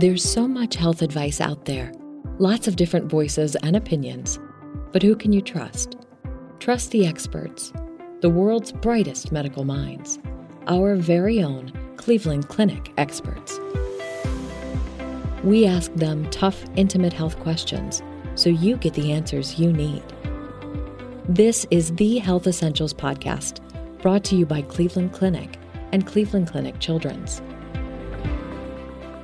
There's so much health advice out there, lots of different voices and opinions, but who can you trust? Trust the experts, the world's brightest medical minds, our very own Cleveland Clinic experts. We ask them tough, intimate health questions so you get the answers you need. This is the Health Essentials Podcast, brought to you by Cleveland Clinic and Cleveland Clinic Children's.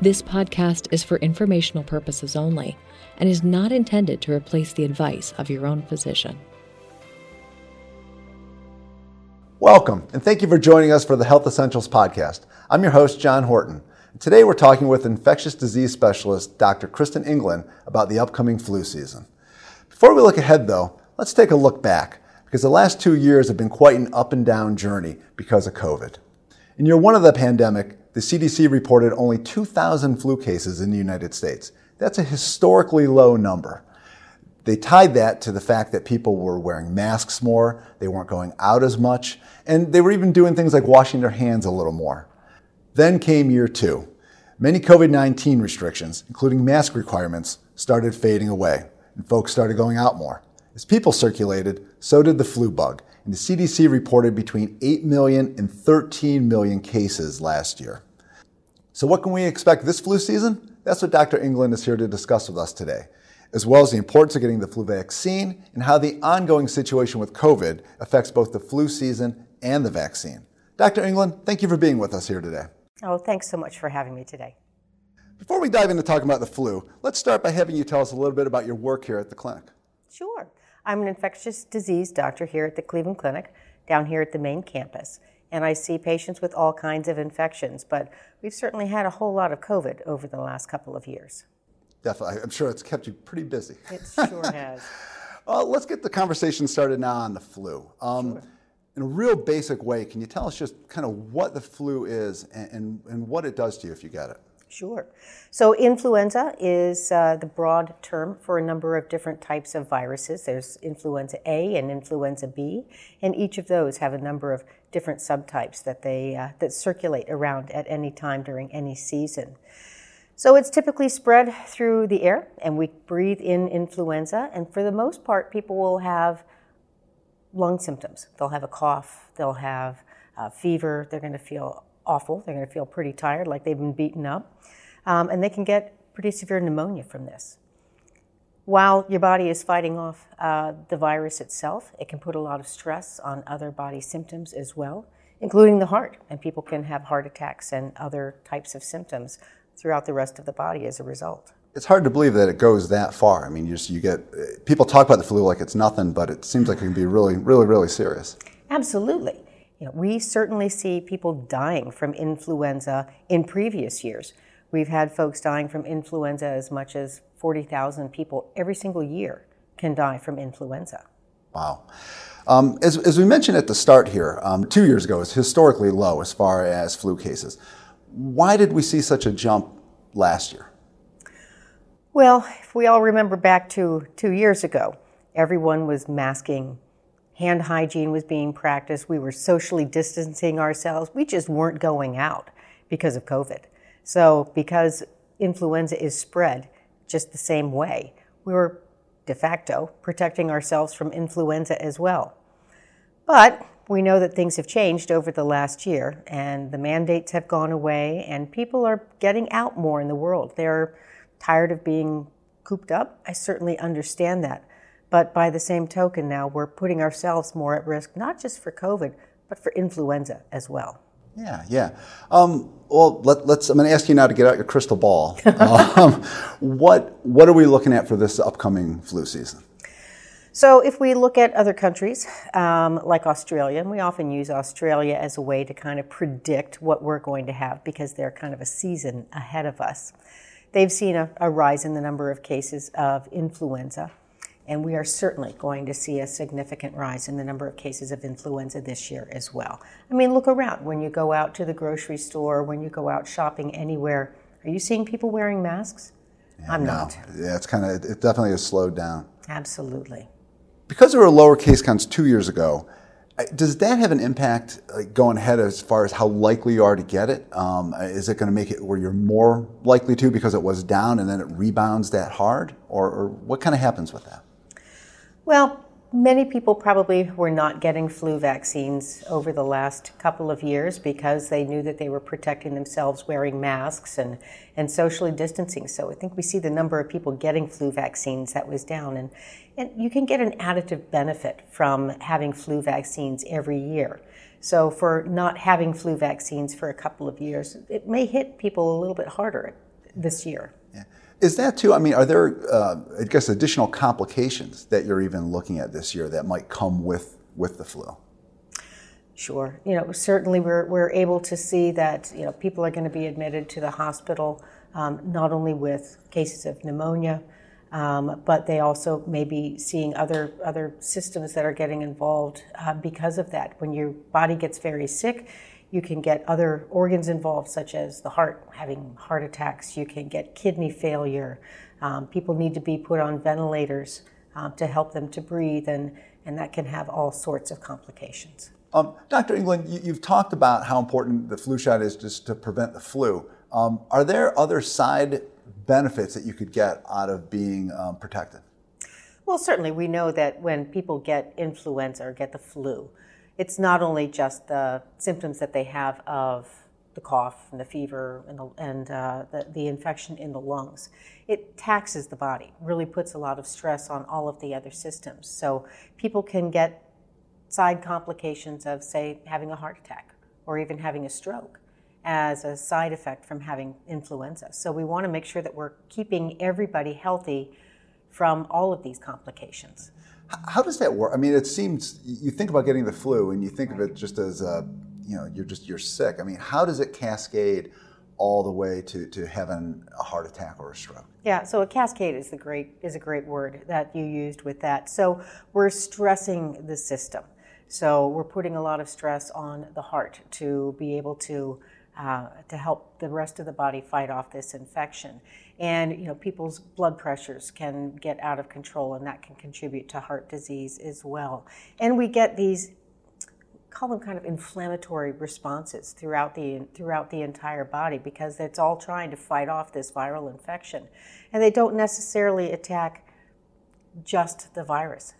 This podcast is for informational purposes only and is not intended to replace the advice of your own physician. Welcome, and thank you for joining us for the Health Essentials Podcast. I'm your host, John Horton. Today we're talking with infectious disease specialist Dr. Kristin Englund about the upcoming flu season. Before we look ahead, though, let's take a look back, because the last 2 years have been quite an up and down journey because of COVID. In year one of the pandemic, the CDC reported only 2,000 flu cases in the United States. That's a historically low number. They tied that to the fact that people were wearing masks more, they weren't going out as much, and they were even doing things like washing their hands a little more. Then came year two. Many COVID-19 restrictions, including mask requirements, started fading away, and folks started going out more. As people circulated, so did the flu bug. And the CDC reported between 8 million and 13 million cases last year. So what can we expect this flu season? That's what Dr. Englund is here to discuss with us today, as well as the importance of getting the flu vaccine and how the ongoing situation with COVID affects both the flu season and the vaccine. Dr. Englund, thank you for being with us here today. Oh, thanks so much for having me today. Before we dive into talking about the flu, let's start by having you tell us a little bit about your work here at the clinic. Sure. I'm an infectious disease doctor here at the Cleveland Clinic, down here at the main campus, and I see patients with all kinds of infections, but we've certainly had a whole lot of COVID over the last couple of years. Definitely. I'm sure it's kept you pretty busy. It sure has. Let's get the conversation started now on the flu. Sure. In a real basic way, can you tell us just kind of what the flu is and what it does to you if you get it? Sure. So influenza is the broad term for a number of different types of viruses. There's influenza A and influenza B, and each of those have a number of different subtypes that they that circulate around at any time during any season. So it's typically spread through the air, and we breathe in influenza, and for the most part, people will have lung symptoms. They'll have a cough, they'll have fever, they're going to feel awful. They're going to feel pretty tired, like they've been beaten up. And they can get pretty severe pneumonia from this. While your body is fighting off the virus itself, it can put a lot of stress on other body symptoms as well, including the heart. And people can have heart attacks and other types of symptoms throughout the rest of the body as a result. It's hard to believe that it goes that far. I mean, you get people talk about the flu like it's nothing, but it seems like it can be really, really, really serious. Absolutely. You know, we certainly see people dying from influenza in previous years. We've had folks dying from influenza as much as 40,000 people every single year can die from influenza. Wow. As we mentioned at the start here, 2 years ago, it was historically low as far as flu cases. Why did we see such a jump last year? Well, if we all remember back to 2 years ago, everyone was masking. Hand hygiene was being practiced. We were socially distancing ourselves. We just weren't going out because of COVID. So because influenza is spread just the same way, we were de facto protecting ourselves from influenza as well. But we know that things have changed over the last year, and the mandates have gone away, and people are getting out more in the world. They're tired of being cooped up. I certainly understand that. But by the same token now, we're putting ourselves more at risk, not just for COVID, but for influenza as well. Yeah. I'm going to ask you now to get out your crystal ball. What are we looking at for this upcoming flu season? So if we look at other countries, like Australia, and we often use Australia as a way to kind of predict what we're going to have because they're kind of a season ahead of us. They've seen a rise in the number of cases of influenza. And we are certainly going to see a significant rise in the number of cases of influenza this year as well. I mean, look around. When you go out to the grocery store, when you go out shopping anywhere, are you seeing people wearing masks? Yeah, I'm not. Yeah, it definitely has slowed down. Absolutely. Because there were lower case counts 2 years ago, Does that have an impact going ahead as far as how likely you are to get it? Is it going to make it where you're more likely to because it was down and then it rebounds that hard? Or what kind of happens with that? Well, many people probably were not getting flu vaccines over the last couple of years because they knew that they were protecting themselves wearing masks and socially distancing. So I think we see the number of people getting flu vaccines that was down. And you can get an additive benefit from having flu vaccines every year. So for not having flu vaccines for a couple of years, it may hit people a little bit harder this year. Yeah. Is that too, I mean, are there, I guess, additional complications that you're even looking at this year that might come with the flu? Sure. You know, certainly we're able to see that, you know, people are going to be admitted to the hospital, not only with cases of pneumonia, but they also may be seeing other systems that are getting involved because of that. When your body gets very sick, you can get other organs involved, such as the heart, having heart attacks. You can get kidney failure. People need to be put on ventilators to help them to breathe, and that can have all sorts of complications. Dr. Englund, you've talked about how important the flu shot is just to prevent the flu. Are there other side benefits that you could get out of being protected? Well, certainly we know that when people get influenza or get the flu, it's not only just the symptoms that they have of the cough and the fever and the infection in the lungs. It taxes the body, really puts a lot of stress on all of the other systems. So people can get side complications of, say, having a heart attack or even having a stroke as a side effect from having influenza. So we want to make sure that we're keeping everybody healthy from all of these complications. How does that work? I mean, it seems, you think about getting the flu and you think of it just as, you're sick. I mean, how does it cascade all the way to having a heart attack or a stroke? Yeah, so a cascade is a great word that you used with that. So we're stressing the system. So we're putting a lot of stress on the heart to be able to help the rest of the body fight off this infection. And, you know, people's blood pressures can get out of control, and that can contribute to heart disease as well. And we get these, call them kind of inflammatory responses throughout the entire body because it's all trying to fight off this viral infection. And they don't necessarily attack just the virus.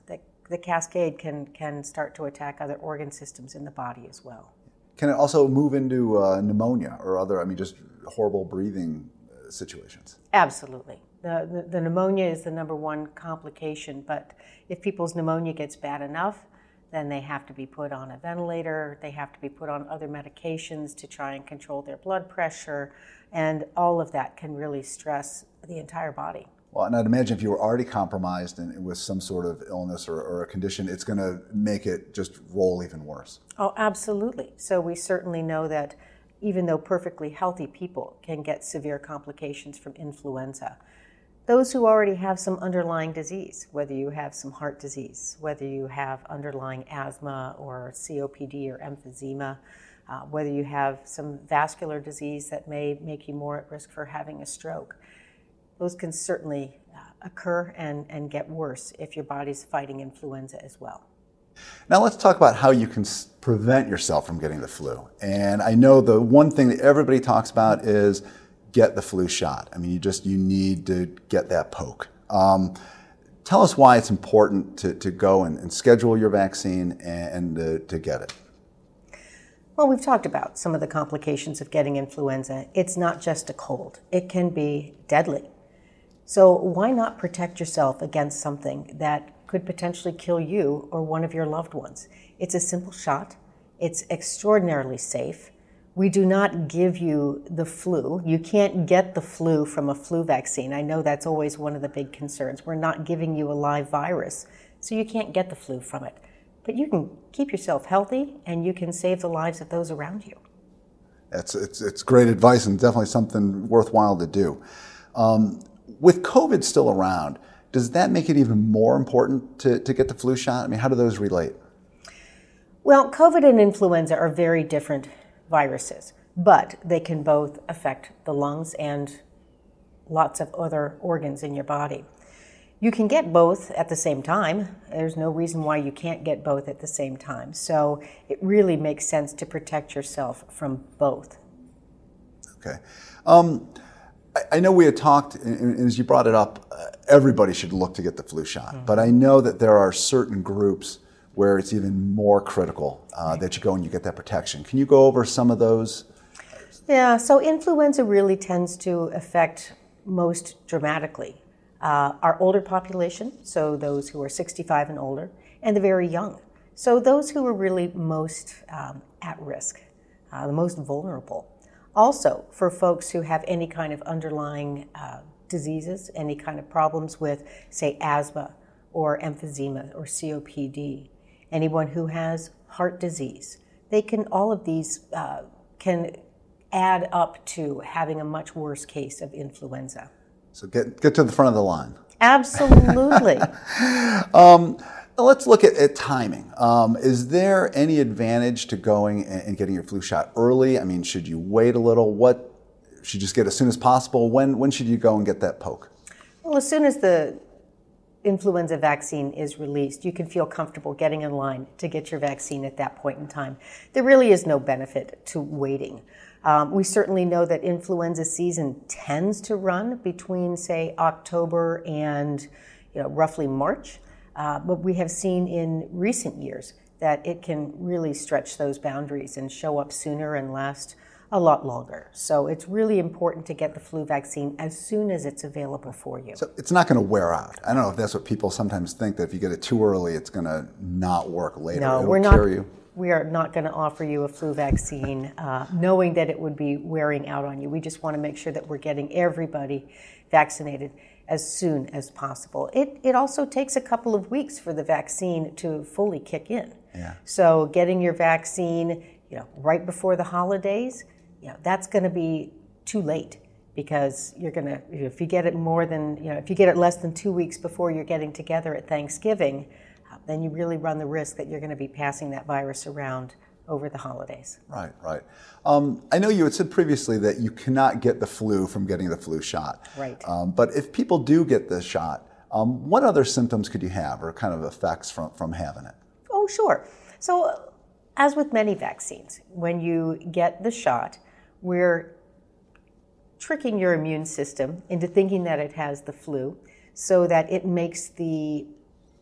The cascade can start to attack other organ systems in the body as well. Can it also move into pneumonia or other, I mean, just horrible breathing situations? Absolutely. The pneumonia is the number one complication, but if people's pneumonia gets bad enough, then they have to be put on a ventilator, they have to be put on other medications to try and control their blood pressure, and all of that can really stress the entire body. Well, and I'd imagine if you were already compromised and with some sort of illness or a condition, it's going to make it just roll even worse. Oh, absolutely. So we certainly know that even though perfectly healthy people can get severe complications from influenza, those who already have some underlying disease, whether you have some heart disease, whether you have underlying asthma or COPD or emphysema, whether you have some vascular disease that may make you more at risk for having a stroke, those can certainly occur and get worse if your body's fighting influenza as well. Now let's talk about how you can prevent yourself from getting the flu. And I know the one thing that everybody talks about is get the flu shot. I mean, you need to get that poke. Tell us why it's important to go and schedule your vaccine and to get it. Well, we've talked about some of the complications of getting influenza. It's not just a cold. It can be deadly. So why not protect yourself against something that could potentially kill you or one of your loved ones? It's a simple shot. It's extraordinarily safe. We do not give you the flu. You can't get the flu from a flu vaccine. I know that's always one of the big concerns. We're not giving you a live virus, so you can't get the flu from it. But you can keep yourself healthy and you can save the lives of those around you. It's great advice and definitely something worthwhile to do. With COVID still around, does that make it even more important to get the flu shot? I mean, how do those relate? Well, COVID and influenza are very different viruses, but they can both affect the lungs and lots of other organs in your body. You can get both at the same time. There's no reason why you can't get both at the same time. So it really makes sense to protect yourself from both. Okay. I know we had talked, and as you brought it up, everybody should look to get the flu shot. Mm-hmm. But I know that there are certain groups where it's even more critical that you go and you get that protection. Can you go over some of those? Yeah, so influenza really tends to affect most dramatically. Our older population, so those who are 65 and older, and the very young. So those who are really most at risk, the most vulnerable. Also, for folks who have any kind of underlying diseases, any kind of problems with, say, asthma or emphysema or COPD, anyone who has heart disease, all of these can add up to having a much worse case of influenza. So get to the front of the line. Absolutely. Let's look at timing. Is there any advantage to going and getting your flu shot early? I mean, should you wait a little? What should you just get as soon as possible? When should you go and get that poke? Well, as soon as the influenza vaccine is released, you can feel comfortable getting in line to get your vaccine at that point in time. There really is no benefit to waiting. We certainly know that influenza season tends to run between, say, October and roughly March. But we have seen in recent years that it can really stretch those boundaries and show up sooner and last a lot longer. So it's really important to get the flu vaccine as soon as it's available for you. So it's not going to wear out. I don't know if that's what people sometimes think, that if you get it too early, it's going to not work later. No, it'll cure you. We are not going to offer you a flu vaccine knowing that it would be wearing out on you. We just want to make sure that we're getting everybody vaccinated as soon as possible. It also takes a couple of weeks for the vaccine to fully kick in. Yeah. So getting your vaccine right before the holidays, that's going to be too late, because you're going to, if you get it if you get it less than 2 weeks before you're getting together at Thanksgiving, then you really run the risk that you're going to be passing that virus around over the holidays. Right, right. I know you had said previously that you cannot get the flu from getting the flu shot. Right. But if people do get the shot, what other symptoms could you have, or kind of effects from having it? Oh, sure. So as with many vaccines, when you get the shot, we're tricking your immune system into thinking that it has the flu, so that it makes the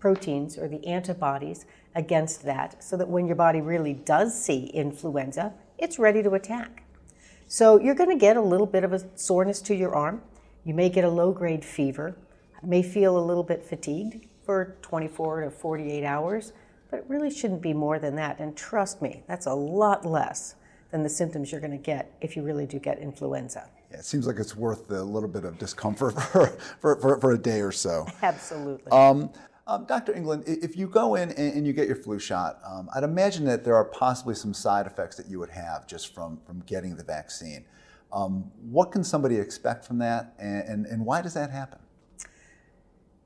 proteins or the antibodies against that, so that when your body really does see influenza, it's ready to attack. So you're going to get a little bit of a soreness to your arm. You may get a low-grade fever, may feel a little bit fatigued for 24 to 48 hours, but it really shouldn't be more than that. And trust me, that's a lot less than the symptoms you're going to get if you really do get influenza. Yeah, it seems like it's worth a little bit of discomfort for a day or so. Absolutely. Dr. Englund, if you go in and you get your flu shot, I'd imagine that there are possibly some side effects that you would have just from getting the vaccine. What can somebody expect from that, and why does that happen?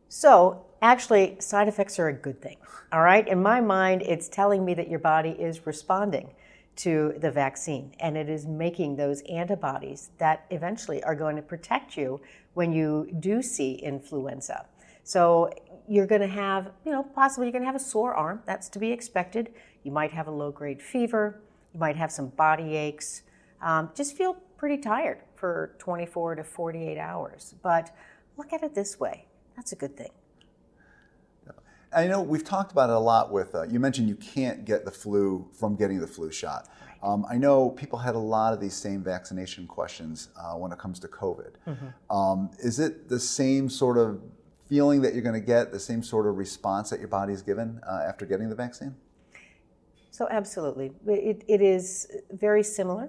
So actually, side effects are a good thing, all right? In my mind, it's telling me that your body is responding to the vaccine, and it is making those antibodies that eventually are going to protect you when you do see influenza. So you're going to have, possibly you're going to have a sore arm. That's to be expected. You might have a low-grade fever. You might have some body aches. Just feel pretty tired for 24 to 48 hours. But look at it this way. That's a good thing. I know we've talked about it a lot with, you mentioned you can't get the flu from getting the flu shot. Right. I know people had a lot of these same vaccination questions when it comes to COVID. Mm-hmm. Is it the same sort of feeling that you're going to get, the same sort of response that your body's given after getting the vaccine? So absolutely. It is very similar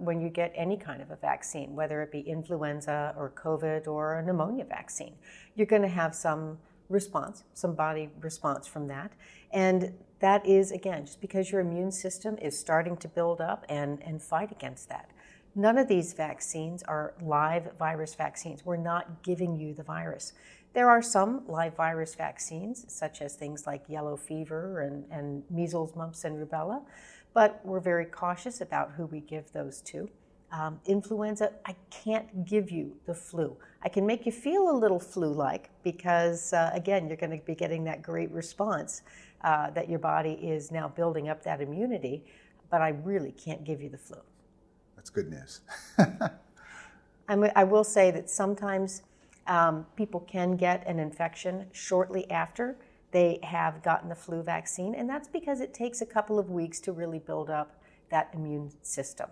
when you get any kind of a vaccine, whether it be influenza or COVID or a pneumonia vaccine. You're going to have some response, some body response from that. And that is, again, just because your immune system is starting to build up and fight against that. None of these vaccines are live virus vaccines. We're not giving you the virus. There are some live virus vaccines, such as things like yellow fever and measles, mumps, and rubella, but we're very cautious about who we give those to. Influenza, I can't give you the flu. I can make you feel a little flu-like because, again, you're going to be getting that great response that your body is now building up that immunity, but I really can't give you the flu. That's good news. I will say that sometimes people can get an infection shortly after they have gotten the flu vaccine, and that's because it takes a couple of weeks to really build up that immune system.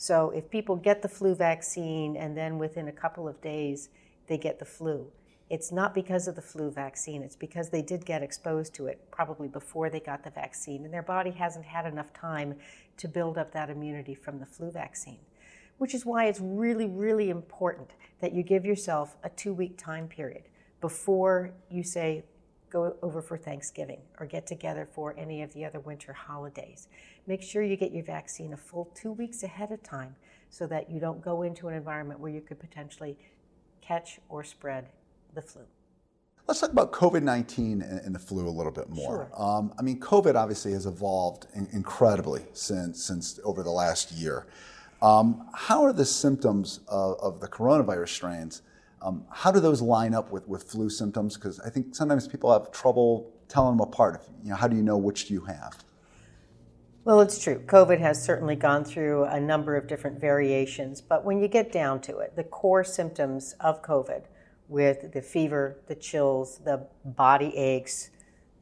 So if people get the flu vaccine and then within a couple of days they get the flu, it's not because of the flu vaccine, it's because they did get exposed to it probably before they got the vaccine and their body hasn't had enough time to build up that immunity from the flu vaccine, which is why it's really, really important that you give yourself a 2-week time period before you say, go over for Thanksgiving or get together for any of the other winter holidays. Make sure you get your vaccine a full 2 weeks ahead of time so that you don't go into an environment where you could potentially catch or spread the flu. Let's talk about COVID-19 and the flu a little bit more. Sure. I mean, COVID obviously has evolved incredibly since over the last year. How are the symptoms of the coronavirus strains? How do those line up with flu symptoms? Because I think sometimes people have trouble telling them apart. You know, how do you know which you have? Well, it's true. COVID has certainly gone through a number of different variations. But when you get down to it, the core symptoms of COVID with the fever, the chills, the body aches,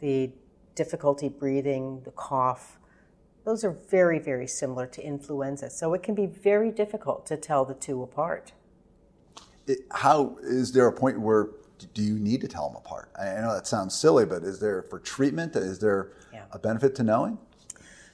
the difficulty breathing, the cough, those are very, very similar to influenza. So it can be very difficult to tell the two apart. How is there a point where do you need to tell them apart? I know that sounds silly, but is there for treatment? Is there a benefit to knowing?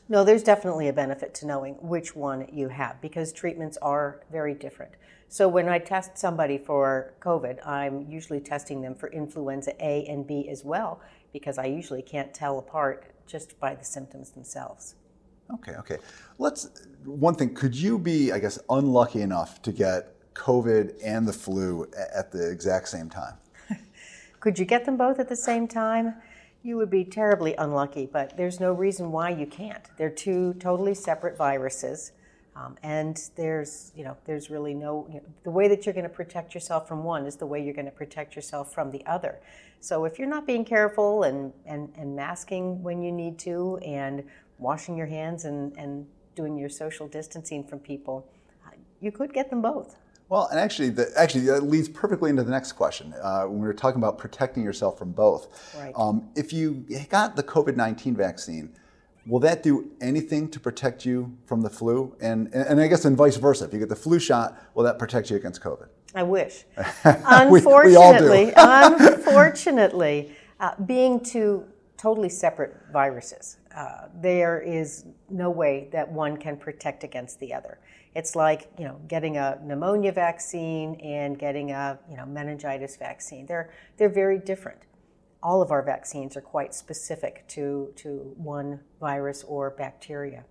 No, there's definitely a benefit to knowing which one you have because treatments are very different. So when I test somebody for COVID, I'm usually testing them for influenza A and B as well because I usually can't tell apart just by the symptoms themselves. Okay. One thing, could you be, I guess, unlucky enough to get COVID and the flu at the exact same time? Could you get them both at the same time? You would be terribly unlucky, but there's no reason why you can't. They're two totally separate viruses, and there's really no, the way that you're going to protect yourself from one is the way you're going to protect yourself from the other. So if you're not being careful and masking when you need to and washing your hands and doing your social distancing from people, you could get them both. Well, and actually, that leads perfectly into the next question. When we were talking about protecting yourself from both, right. If you got the COVID-19 vaccine, will that do anything to protect you from the flu? And I guess, and vice versa, if you get the flu shot, will that protect you against COVID? I wish. Unfortunately, we all do. Unfortunately, being two totally separate viruses, there is no way that one can protect against the other. It's like, getting a pneumonia vaccine and getting a, meningitis vaccine. They're very different. All of our vaccines are quite specific to one virus or bacteria.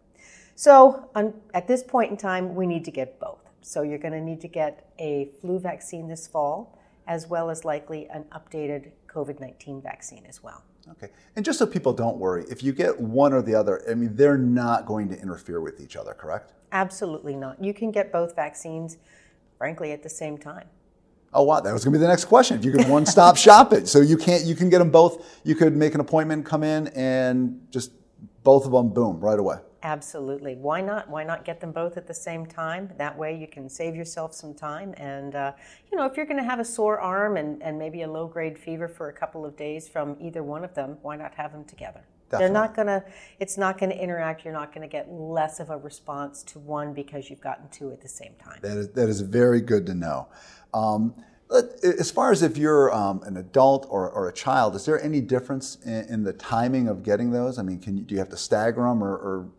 So at this point in time, we need to get both. So you're going to need to get a flu vaccine this fall, as well as likely an updated COVID-19 vaccine as well. Okay. And just so people don't worry, if you get one or the other, I mean, they're not going to interfere with each other, correct? Absolutely not. You can get both vaccines, frankly, at the same time. Oh, wow. That was going to be the next question. If you could one-stop shop it. So you can get them both. You could make an appointment, come in, and just both of them, boom, right away. Absolutely. Why not? Why not get them both at the same time? That way you can save yourself some time. And, if you're going to have a sore arm and maybe a low-grade fever for a couple of days from either one of them, why not have them together? Definitely. It's not going to interact. You're not going to get less of a response to one because you've gotten two at the same time. That is very good to know. As far as if you're an adult or a child, is there any difference in the timing of getting those? I mean, do you have to stagger them or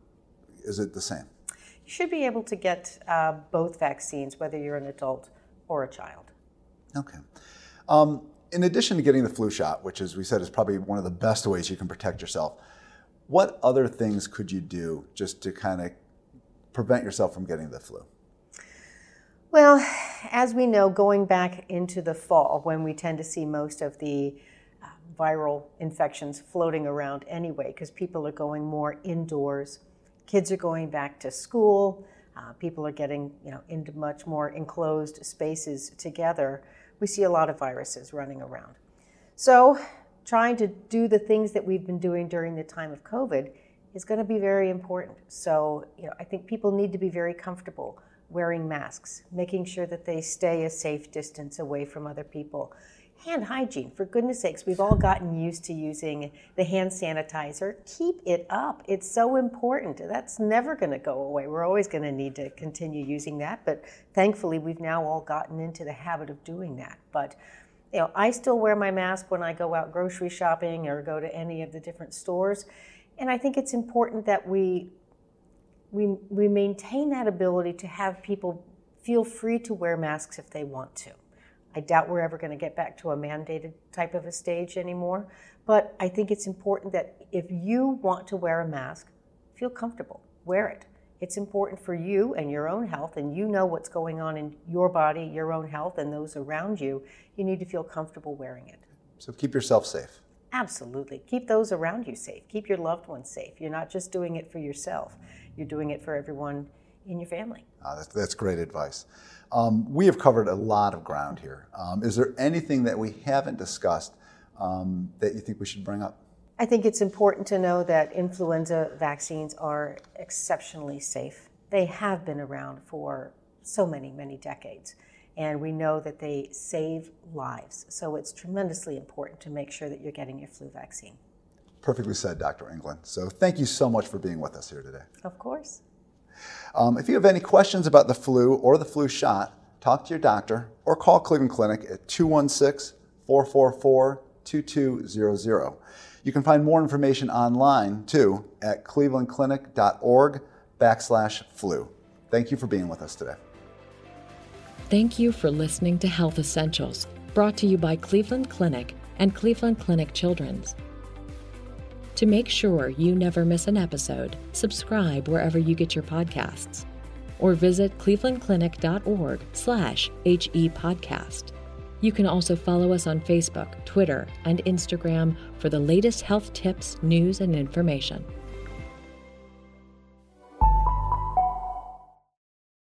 is it the same? You should be able to get both vaccines, whether you're an adult or a child. Okay. In addition to getting the flu shot, which as we said is probably one of the best ways you can protect yourself, what other things could you do just to kind of prevent yourself from getting the flu? Well, as we know, going back into the fall when we tend to see most of the viral infections floating around anyway, because people are going more indoors, kids are going back to school, People are getting, into much more enclosed spaces together. We see a lot of viruses running around. So trying to do the things that we've been doing during the time of COVID is going to be very important. So, I think people need to be very comfortable wearing masks, making sure that they stay a safe distance away from other people. Hand hygiene, for goodness sakes, we've all gotten used to using the hand sanitizer. Keep it up. It's so important. That's never going to go away. We're always going to need to continue using that, but thankfully we've now all gotten into the habit of doing that. But I still wear my mask when I go out grocery shopping or go to any of the different stores, and I think it's important that we maintain that ability to have people feel free to wear masks if they want to. I doubt we're ever going to get back to a mandated type of a stage anymore, but I think it's important that if you want to wear a mask, feel comfortable, wear it. It's important for you and your own health, and you know what's going on in your body, your own health, and those around you. You need to feel comfortable wearing it. So keep yourself safe. Absolutely. Keep those around you safe. Keep your loved ones safe. You're not just doing it for yourself. You're doing it for everyone in your family. That's great advice. We have covered a lot of ground here. Is there anything that we haven't discussed that you think we should bring up? I think it's important to know that influenza vaccines are exceptionally safe. They have been around for so many decades. And we know that they save lives. So it's tremendously important to make sure that you're getting your flu vaccine. Perfectly said, Dr. Englund. So thank you so much for being with us here today. Of course. If you have any questions about the flu or the flu shot, talk to your doctor or call Cleveland Clinic at 216-444-2200. You can find more information online, too, at clevelandclinic.org/flu. Thank you for being with us today. Thank you for listening to Health Essentials, brought to you by Cleveland Clinic and Cleveland Clinic Children's. To make sure you never miss an episode, subscribe wherever you get your podcasts or visit clevelandclinic.org/HE podcast. You can also follow us on Facebook, Twitter, and Instagram for the latest health tips, news, and information.